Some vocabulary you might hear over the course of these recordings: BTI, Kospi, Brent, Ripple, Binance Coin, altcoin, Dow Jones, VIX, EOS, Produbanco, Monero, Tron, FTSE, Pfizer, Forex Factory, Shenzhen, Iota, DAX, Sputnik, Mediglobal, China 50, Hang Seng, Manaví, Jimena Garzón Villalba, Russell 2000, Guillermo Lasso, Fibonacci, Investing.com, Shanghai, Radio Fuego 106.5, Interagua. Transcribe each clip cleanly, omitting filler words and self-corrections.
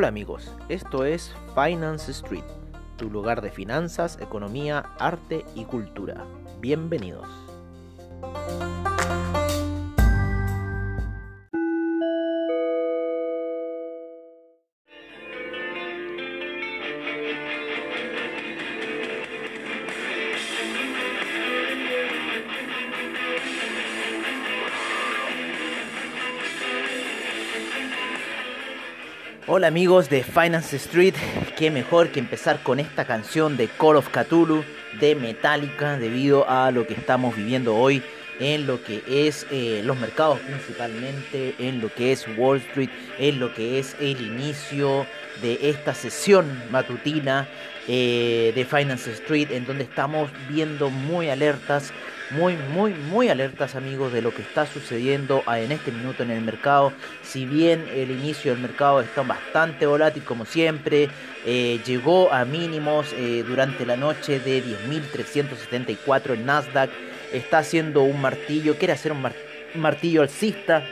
Hola amigos, esto es Finance Street, tu lugar de finanzas, economía, arte y cultura. Bienvenidos. Hola amigos de Finance Street, qué mejor que empezar con esta canción de Call of Cthulhu de Metallica debido a lo que estamos viviendo hoy en lo que es los mercados, principalmente en lo que es Wall Street, en lo que es el inicio de esta sesión matutina de Finance Street, en donde estamos viendo muy alertas, muy alertas amigos de lo que está sucediendo en este minuto en el mercado. Si bien el inicio del mercado está bastante volátil como siempre, llegó a mínimos durante la noche de 10.374 el Nasdaq, está haciendo un martillo, quiere hacer un martillo alcista.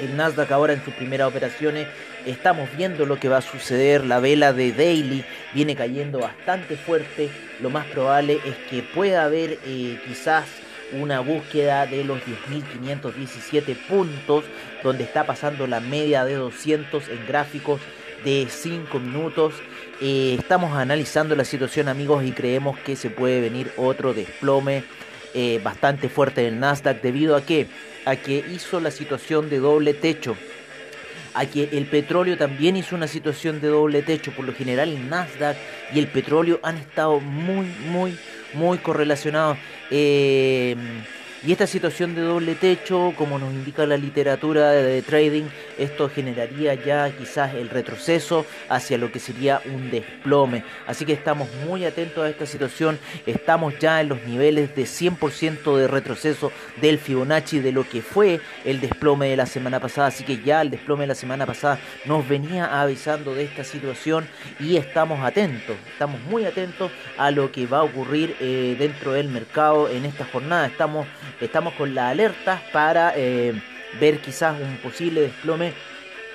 El Nasdaq ahora en sus primeras operaciones, estamos viendo lo que va a suceder, la vela de Daily viene cayendo bastante fuerte, lo más probable es que pueda haber quizás una búsqueda de los 10.517 puntos, donde está pasando la media de 200 en gráficos de 5 minutos. Estamos analizando la situación amigos y creemos que se puede venir otro desplome bastante fuerte en el Nasdaq debido a que hizo la situación de doble techo, a que el petróleo también hizo una situación de doble techo. Por lo general el Nasdaq y el petróleo han estado muy correlacionados. Y esta situación de doble techo, como nos indica la literatura de trading, esto generaría ya quizás el retroceso hacia lo que sería un desplome. Así que estamos muy atentos a esta situación. Estamos ya en los niveles de 100% de retroceso del Fibonacci de lo que fue el desplome de la semana pasada. Así que ya el desplome de la semana pasada nos venía avisando de esta situación y estamos atentos. Estamos muy atentos a lo que va a ocurrir dentro del mercado en esta jornada. Estamos con las alertas para ver quizás un posible desplome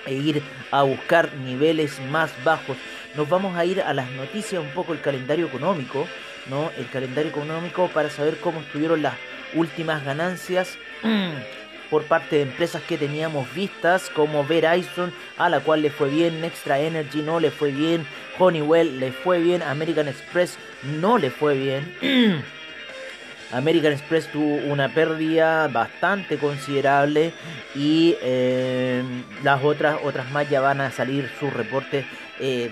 e ir a buscar niveles más bajos. Nos vamos a ir a las noticias, un poco el calendario económico, ¿no? El calendario económico para saber cómo estuvieron las últimas ganancias por parte de empresas que teníamos vistas, como Verizon, a la cual le fue bien, Extra Energy no le fue bien, Honeywell le fue bien, American Express no le fue bien. American Express tuvo una pérdida bastante considerable y las otras más ya van a salir sus reportes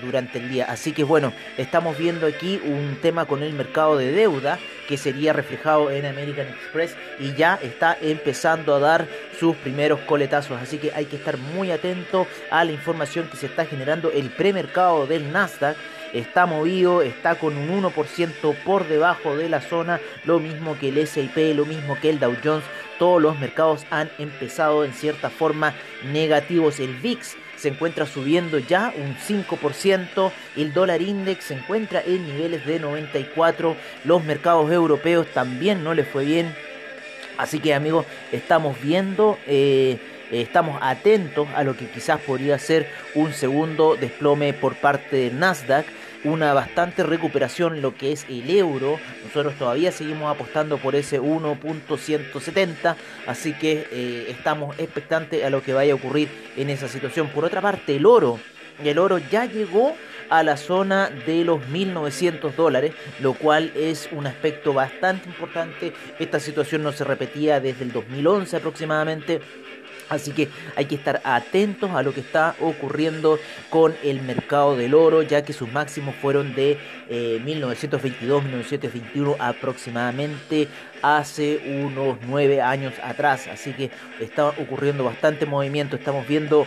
durante el día. Así que bueno, estamos viendo aquí un tema con el mercado de deuda que sería reflejado en American Express y ya está empezando a dar sus primeros coletazos. Así que hay que estar muy atento a la información que se está generando. El premercado del Nasdaq está movido, está con un 1% por debajo de la zona, lo mismo que el S&P, lo mismo que el Dow Jones. Todos los mercados han empezado en cierta forma negativos. El VIX se encuentra subiendo ya un 5%, el dólar index se encuentra en niveles de 94, los mercados europeos también no les fue bien. Así que amigos, estamos viendo... estamos atentos a lo que quizás podría ser un segundo desplome por parte de Nasdaq, una bastante recuperación lo que es el euro. Nosotros todavía seguimos apostando por ese 1.170, así que estamos expectantes a lo que vaya a ocurrir en esa situación. Por otra parte, el oro ya llegó a la zona de los $1.900, lo cual es un aspecto bastante importante. Esta situación no se repetía desde el 2011 aproximadamente. Así que hay que estar atentos a lo que está ocurriendo con el mercado del oro, ya que sus máximos fueron de 1922, 1921 aproximadamente, hace unos 9 años atrás. Así que está ocurriendo bastante movimiento. Estamos viendo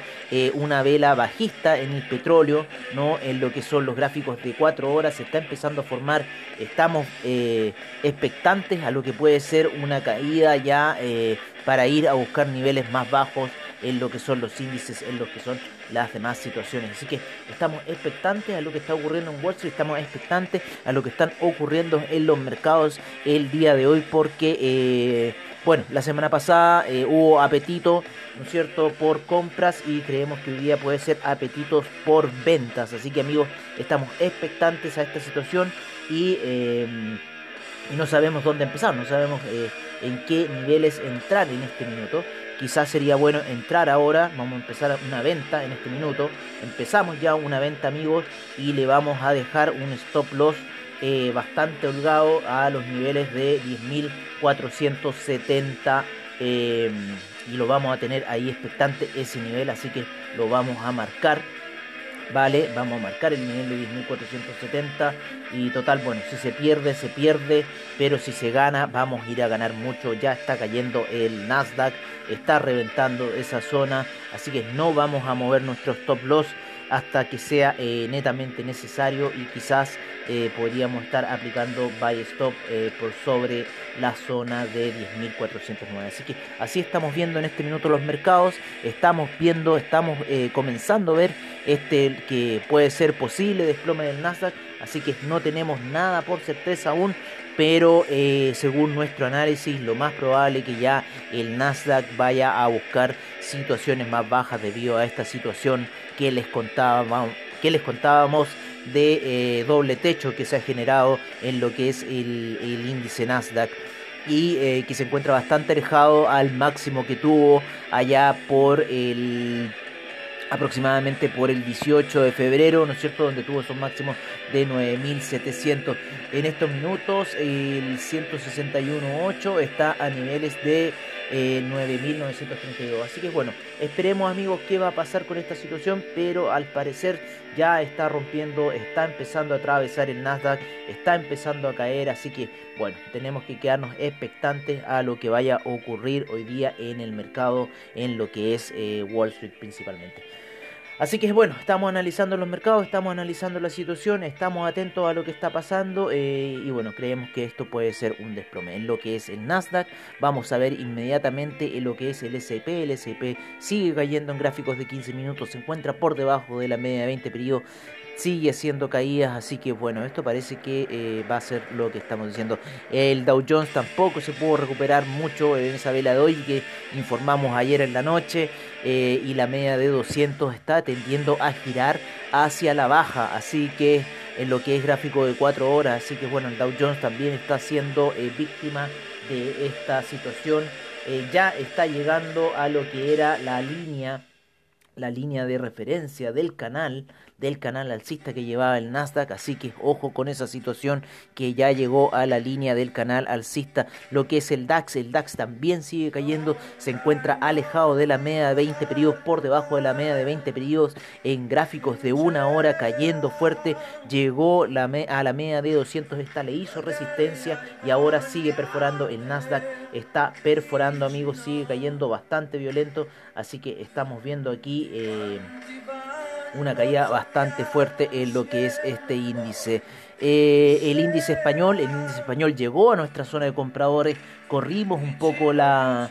una vela bajista en el petróleo, ¿no? En lo que son los gráficos de 4 horas se está empezando a formar. Estamos expectantes a lo que puede ser una caída ya para ir a buscar niveles más bajos en lo que son los índices, en lo que son las demás situaciones. Así que estamos expectantes a lo que está ocurriendo en Wall Street, estamos expectantes a lo que están ocurriendo en los mercados el día de hoy, porque Bueno, la semana pasada hubo apetito, ¿no es cierto?, por compras, y creemos que hoy día puede ser apetitos por ventas. Así que, amigos, estamos expectantes a esta situación y no sabemos dónde empezar, no sabemos en qué niveles entrar en este minuto. Quizás sería bueno entrar ahora, vamos a empezar una venta en este minuto. Empezamos ya una venta, amigos, y le vamos a dejar un stop loss bastante holgado a los niveles de 10.470 y lo vamos a tener ahí expectante ese nivel, así que lo vamos a marcar. Vale, vamos a marcar el nivel de 10.470 y total, bueno, si se pierde, se pierde, pero si se gana, vamos a ir a ganar mucho. Ya está cayendo el Nasdaq, está reventando esa zona, así que no vamos a mover nuestros stop loss hasta que sea netamente necesario, y quizás podríamos estar aplicando buy stop por sobre la zona de 10.409. Así que así estamos viendo en este minuto los mercados, estamos viendo, estamos comenzando a ver que puede ser posible desplome del Nasdaq, así que no tenemos nada por certeza aún, pero según nuestro análisis, lo más probable es que ya el Nasdaq vaya a buscar situaciones más bajas debido a esta situación que les contábamos de doble techo que se ha generado en lo que es el índice Nasdaq, y que se encuentra bastante alejado al máximo que tuvo allá por el... aproximadamente por el 18 de febrero, ¿no es cierto?, donde tuvo esos máximos de 9.700. En estos minutos el 161.8 está a niveles de 9.932. Así que bueno, esperemos, amigos, qué va a pasar con esta situación, pero al parecer ya está rompiendo, está empezando a atravesar el Nasdaq, está empezando a caer, así que bueno, tenemos que quedarnos expectantes a lo que vaya a ocurrir hoy día en el mercado, en lo que es Wall Street principalmente. Así que bueno, estamos analizando los mercados, estamos analizando la situación, estamos atentos a lo que está pasando y bueno, creemos que esto puede ser un desplome en lo que es el Nasdaq. Vamos a ver inmediatamente en lo que es el S&P. El S&P sigue cayendo en gráficos de 15 minutos, se encuentra por debajo de la media de 20 periodos, sigue haciendo caídas, así que bueno, esto parece que va a ser lo que estamos diciendo. El Dow Jones tampoco se pudo recuperar mucho en esa vela de hoy que informamos ayer en la noche, y la media de 200 está tendiendo a girar hacia la baja, así que en lo que es gráfico de 4 horas, así que bueno, el Dow Jones también está siendo víctima de esta situación. Ya está llegando a lo que era la línea de referencia del canal alcista que llevaba el Nasdaq, así que ojo con esa situación, que ya llegó a la línea del canal alcista. Lo que es el DAX también sigue cayendo, se encuentra alejado de la media de 20 periodos, por debajo de la media de 20 periodos en gráficos de una hora, cayendo fuerte, llegó a la media de 200, esta le hizo resistencia y ahora sigue perforando. El Nasdaq está perforando, amigos, sigue cayendo bastante violento, así que estamos viendo aquí una caída bastante fuerte en lo que es este índice. El índice español llegó a nuestra zona de compradores, corrimos un poco la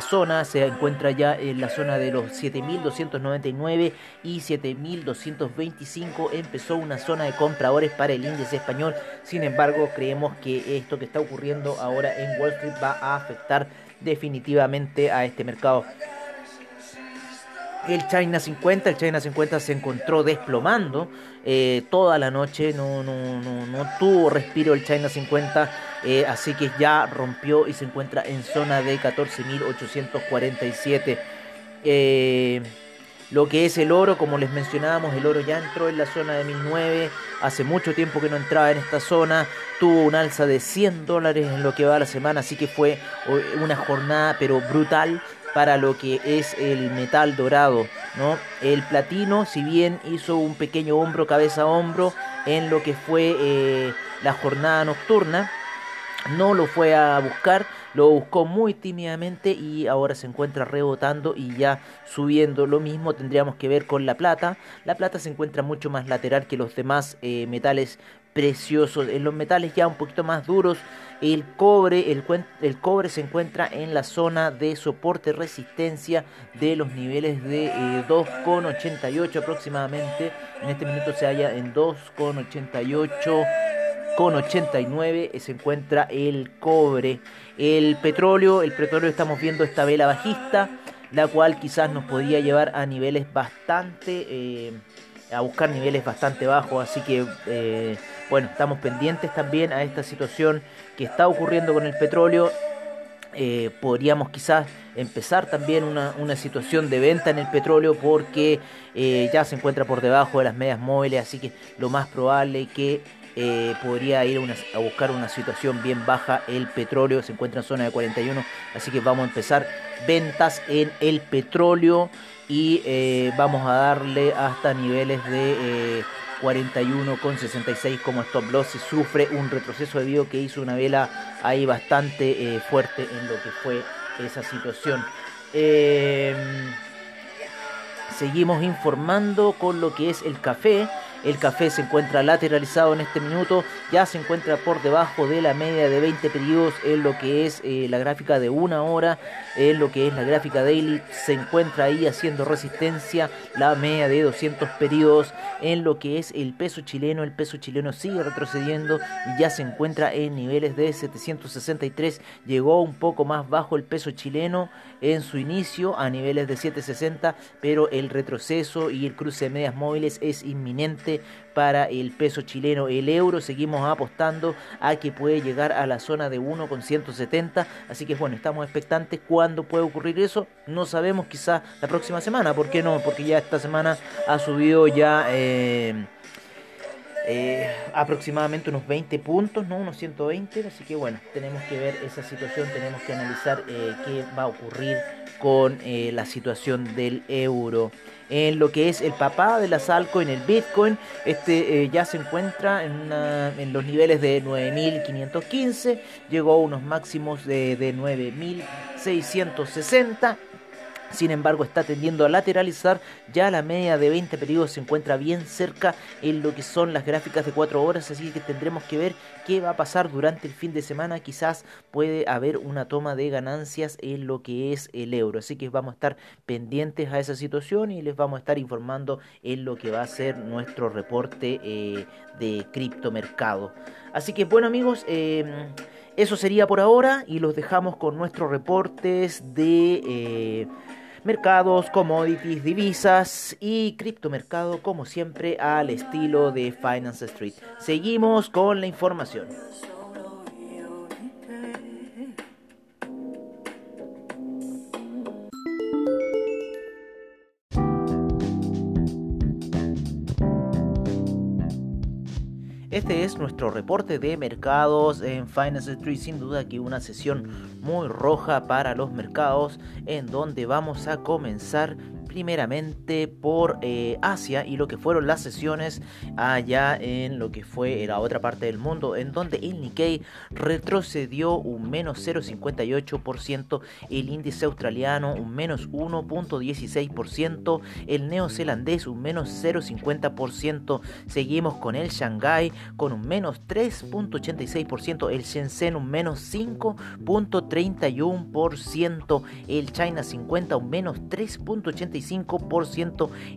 zona, se encuentra ya en la zona de los 7.299 y 7.225, empezó una zona de compradores para el índice español. Sin embargo, creemos que esto que está ocurriendo ahora en Wall Street va a afectar definitivamente a este mercado. El China 50 se encontró desplomando toda la noche, no tuvo respiro el China 50, así que ya rompió y se encuentra en zona de 14.847. Lo que es el oro, como les mencionábamos, el oro ya entró en la zona de 1009, hace mucho tiempo que no entraba en esta zona, tuvo un alza de $100 en lo que va a la semana, así que fue una jornada pero brutal para lo que es el metal dorado, ¿no? El platino, si bien hizo un pequeño hombro, cabeza a hombro, en lo que fue la jornada nocturna, no lo fue a buscar, lo buscó muy tímidamente y ahora se encuentra rebotando y ya subiendo. Lo mismo tendríamos que ver con la plata. La plata se encuentra mucho más lateral que los demás metales preciosos. En los metales ya un poquito más duros, el cobre se encuentra en la zona de soporte resistencia de los niveles de 2,88 aproximadamente. En este minuto se halla en 2,88 $1.89 se encuentra el cobre. El petróleo estamos viendo esta vela bajista, la cual quizás nos podía llevar a niveles bastante a buscar niveles bastante bajos, así que bueno, estamos pendientes también a esta situación que está ocurriendo con el petróleo. Podríamos quizás empezar también una situación de venta en el petróleo, porque ya se encuentra por debajo de las medias móviles, así que lo más probable que podría ir a buscar una situación bien baja el petróleo. Se encuentra en zona de 41, así que vamos a empezar ventas en el petróleo y vamos a darle hasta niveles de 41,66 como stop loss. Se sufre un retroceso debido a que hizo una vela ahí bastante fuerte en lo que fue esa situación. Seguimos informando con lo que es el café. El café se encuentra lateralizado en este minuto, ya se encuentra por debajo de la media de 20 periodos en lo que es la gráfica de una hora, en lo que es la gráfica daily, se encuentra ahí haciendo resistencia la media de 200 periodos, en lo que es el peso chileno sigue retrocediendo y ya se encuentra en niveles de 763, llegó un poco más bajo el peso chileno en su inicio a niveles de 760, pero el retroceso y el cruce de medias móviles es inminente para el peso chileno. El euro seguimos apostando a que puede llegar a la zona de 1,170, así que bueno, estamos expectantes. ¿Cuándo puede ocurrir eso? No sabemos, quizás la próxima semana. ¿Por qué no? Porque ya esta semana ha subido ya aproximadamente unos 20 puntos, no unos 120, así que bueno, tenemos que ver esa situación, tenemos que analizar qué va a ocurrir con la situación del euro. En lo que es el papá de la altcoin, el Bitcoin, este ya se encuentra en los niveles de 9.515, llegó a unos máximos de 9.660. Sin embargo, está tendiendo a lateralizar, ya la media de 20 periodos se encuentra bien cerca en lo que son las gráficas de 4 horas, así que tendremos que ver qué va a pasar durante el fin de semana. Quizás puede haber una toma de ganancias en lo que es el euro, así que vamos a estar pendientes a esa situación y les vamos a estar informando en lo que va a ser nuestro reporte de criptomercado. Así que bueno amigos, eso sería por ahora y los dejamos con nuestros reportes de mercados, commodities, divisas y criptomercado, como siempre al estilo de Finance Street. Seguimos con la información. Este es nuestro reporte de mercados en Finance Street. Sin duda que una sesión muy roja para los mercados, en donde vamos a comenzar primeramente por Asia y lo que fueron las sesiones allá en lo que fue la otra parte del mundo, en donde el Nikkei retrocedió un menos 0,58%, el índice australiano un menos 1,16%, el neozelandés un menos 0,50%, seguimos con el Shanghai con un menos 3,86%, el Shenzhen un menos 5,31%, el China 50 un menos 3,85%,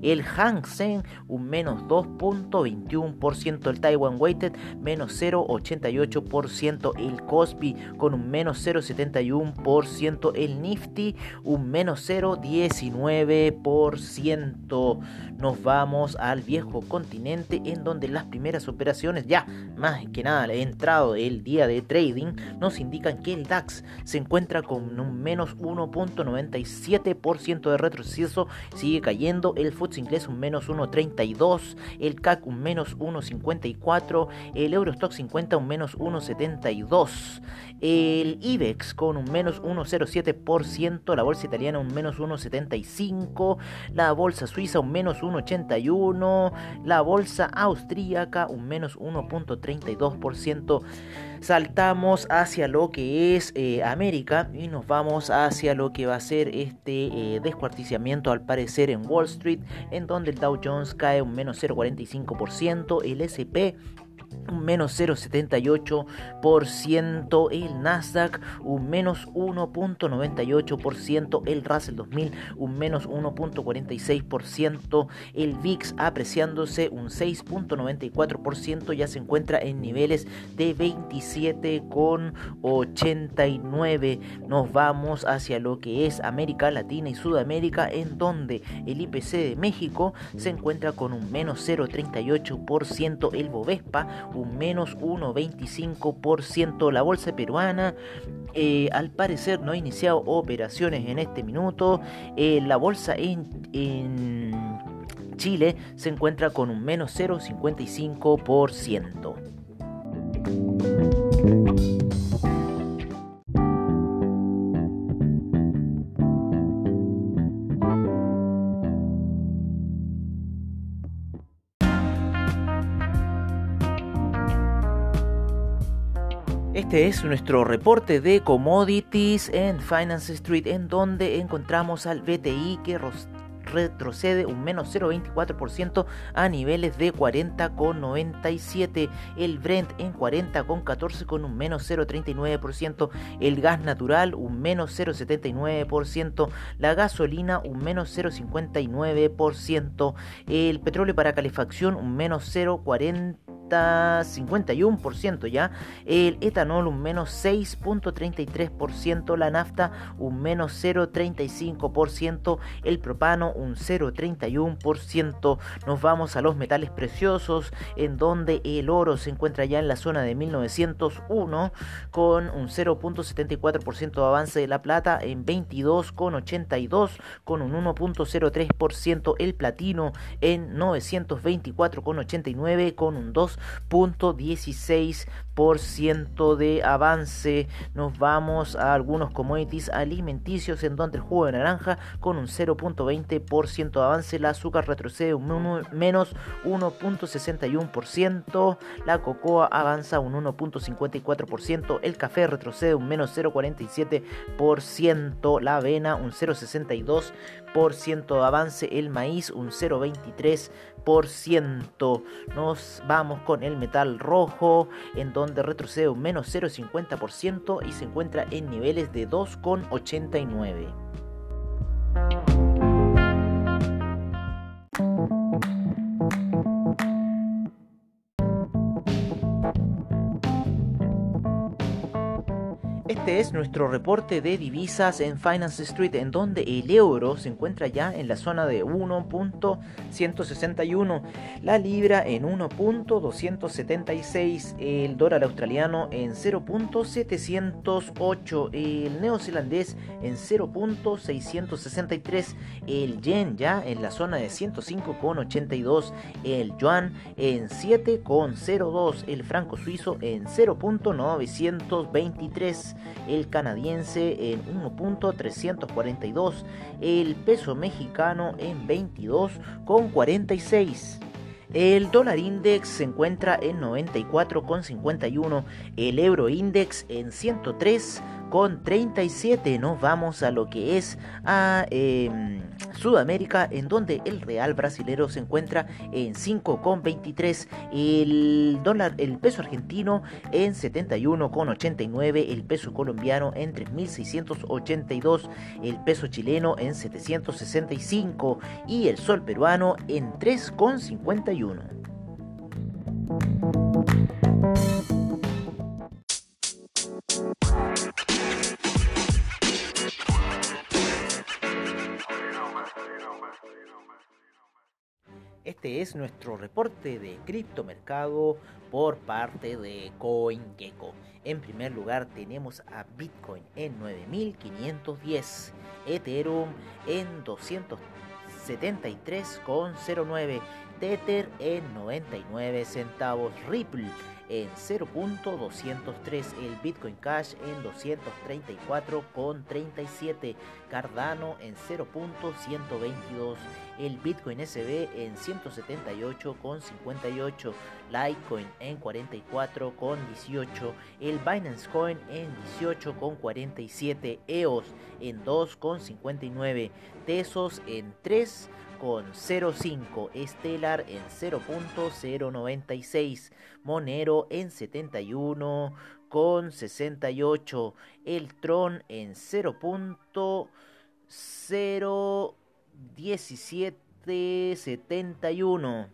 el Hang Seng un menos 2,21%, el Taiwan Weighted menos 0,88%, el Kospi con un menos 0,71%, el Nifty un menos 0,19%. Nos vamos al viejo continente, en donde las primeras operaciones, ya más que nada le he entrado el día de trading, nos indican que el DAX se encuentra con un menos 1,97% de retroceso, sigue cayendo el FTSE inglés un menos 1,32, el CAC un menos 1,54, el Eurostock 50 un menos 1,72, el IBEX con un menos 1,07%, la bolsa italiana un menos 1,75, la bolsa suiza un menos 1,81, la bolsa austríaca un menos 1,32%. Saltamos hacia lo que es América y nos vamos hacia lo que va a ser este descuartizamiento al parecer en Wall Street, en donde el Dow Jones cae un menos 0,45%, el S&P un menos 0,78%, el Nasdaq un menos 1,98%, el Russell 2000 un menos 1,46%, el VIX apreciándose un 6,94%, ya se encuentra en niveles de 27,89. Nos vamos hacia lo que es América Latina y Sudamérica, en donde el IPC de México se encuentra con un menos 0,38%, el Bovespa un menos 1,25%, la bolsa peruana al parecer no ha iniciado operaciones en este minuto, la bolsa en Chile se encuentra con un menos 0,55%. Este es nuestro reporte de commodities en Finance Street, en donde encontramos al BTI que retrocede un menos 0,24% a niveles de 40,97, el Brent en 40,14 con un menos 0,39%, el gas natural un menos 0,79%, la gasolina un menos 0,59%, el petróleo para calefacción un menos 0,41%, ya el etanol un menos 6,33%, la nafta un menos 0,35%, el propano un 0,31%. Nos vamos a los metales preciosos, en donde el oro se encuentra ya en la zona de 1901 con un 0,74% de avance, de la plata en 22,82 con un 1,03%, el platino en 924,89 con un 2,16% de avance. Nos vamos a algunos commodities alimenticios, en donde el jugo de naranja con un 0,20% de avance, el azúcar retrocede un menos 1,61%, la cocoa avanza un 1,54%, el café retrocede un menos 0,47%, la avena un 0,62% de avance, el maíz un 0,23%. Nos vamos con el metal rojo, en donde retrocede un menos 0,50% y se encuentra en niveles de 2,89. Este es nuestro reporte de divisas en Finance Street, en donde el euro se encuentra ya en la zona de 1,161, la libra en 1,276, el dólar australiano en 0,708, el neozelandés en 0,663, el yen ya en la zona de 105,82, el yuan en 7,02, el franco suizo en 0,923, el canadiense en 1,342, el peso mexicano en 22,46. El dólar index se encuentra en 94,51, el euro index en 103,37. Nos vamos a lo que es Sudamérica, en donde el real brasilero se encuentra en 5,23, el peso argentino en 71,89, el peso colombiano en 3.682, el peso chileno en 765 y el sol peruano en 3,51. Este es nuestro reporte de criptomercado por parte de CoinGecko. En primer lugar tenemos a Bitcoin en 9.510, Ethereum en 273,09, Tether en 99 centavos, Ripple en 0,203, el Bitcoin Cash en 234,37, Cardano en 0,122, el Bitcoin SB en 178,58, Litecoin en 44,18, el Binance Coin en 18,47, EOS en 2,59, Tesos en 3,49 con 0.5, Stellar en 0.096, Monero en 71 con 68, el Tron en 0.01771,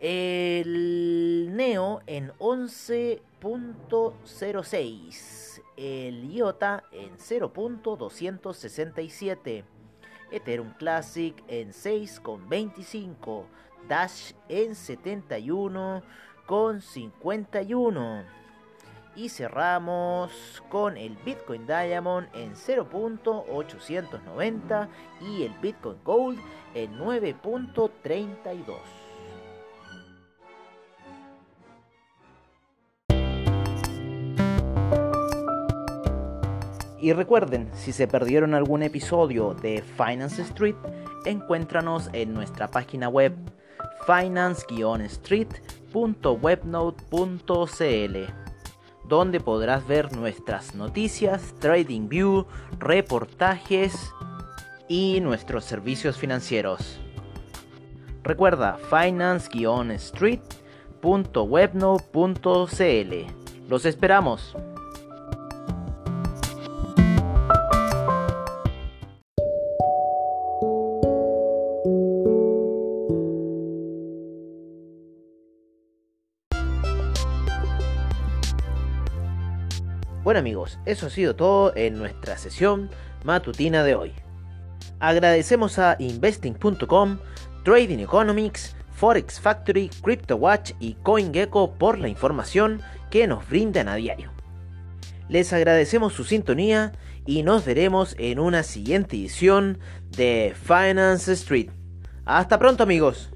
el Neo en 11.06, el IOTA en 0.267, Ethereum Classic en 6.25, Dash en 71.51, y cerramos con el Bitcoin Diamond en 0.890 y el Bitcoin Gold en 9.32. Y recuerden, si se perdieron algún episodio de Finance Street, encuéntranos en nuestra página web finance-street.webnode.cl, donde podrás ver nuestras noticias, Trading View, reportajes y nuestros servicios financieros. Recuerda, finance-street.webnode.cl. ¡Los esperamos! Bueno amigos, eso ha sido todo en nuestra sesión matutina de hoy. Agradecemos a Investing.com, Trading Economics, Forex Factory, CryptoWatch y CoinGecko por la información que nos brindan a diario. Les agradecemos su sintonía y nos veremos en una siguiente edición de Finance Street. ¡Hasta pronto amigos!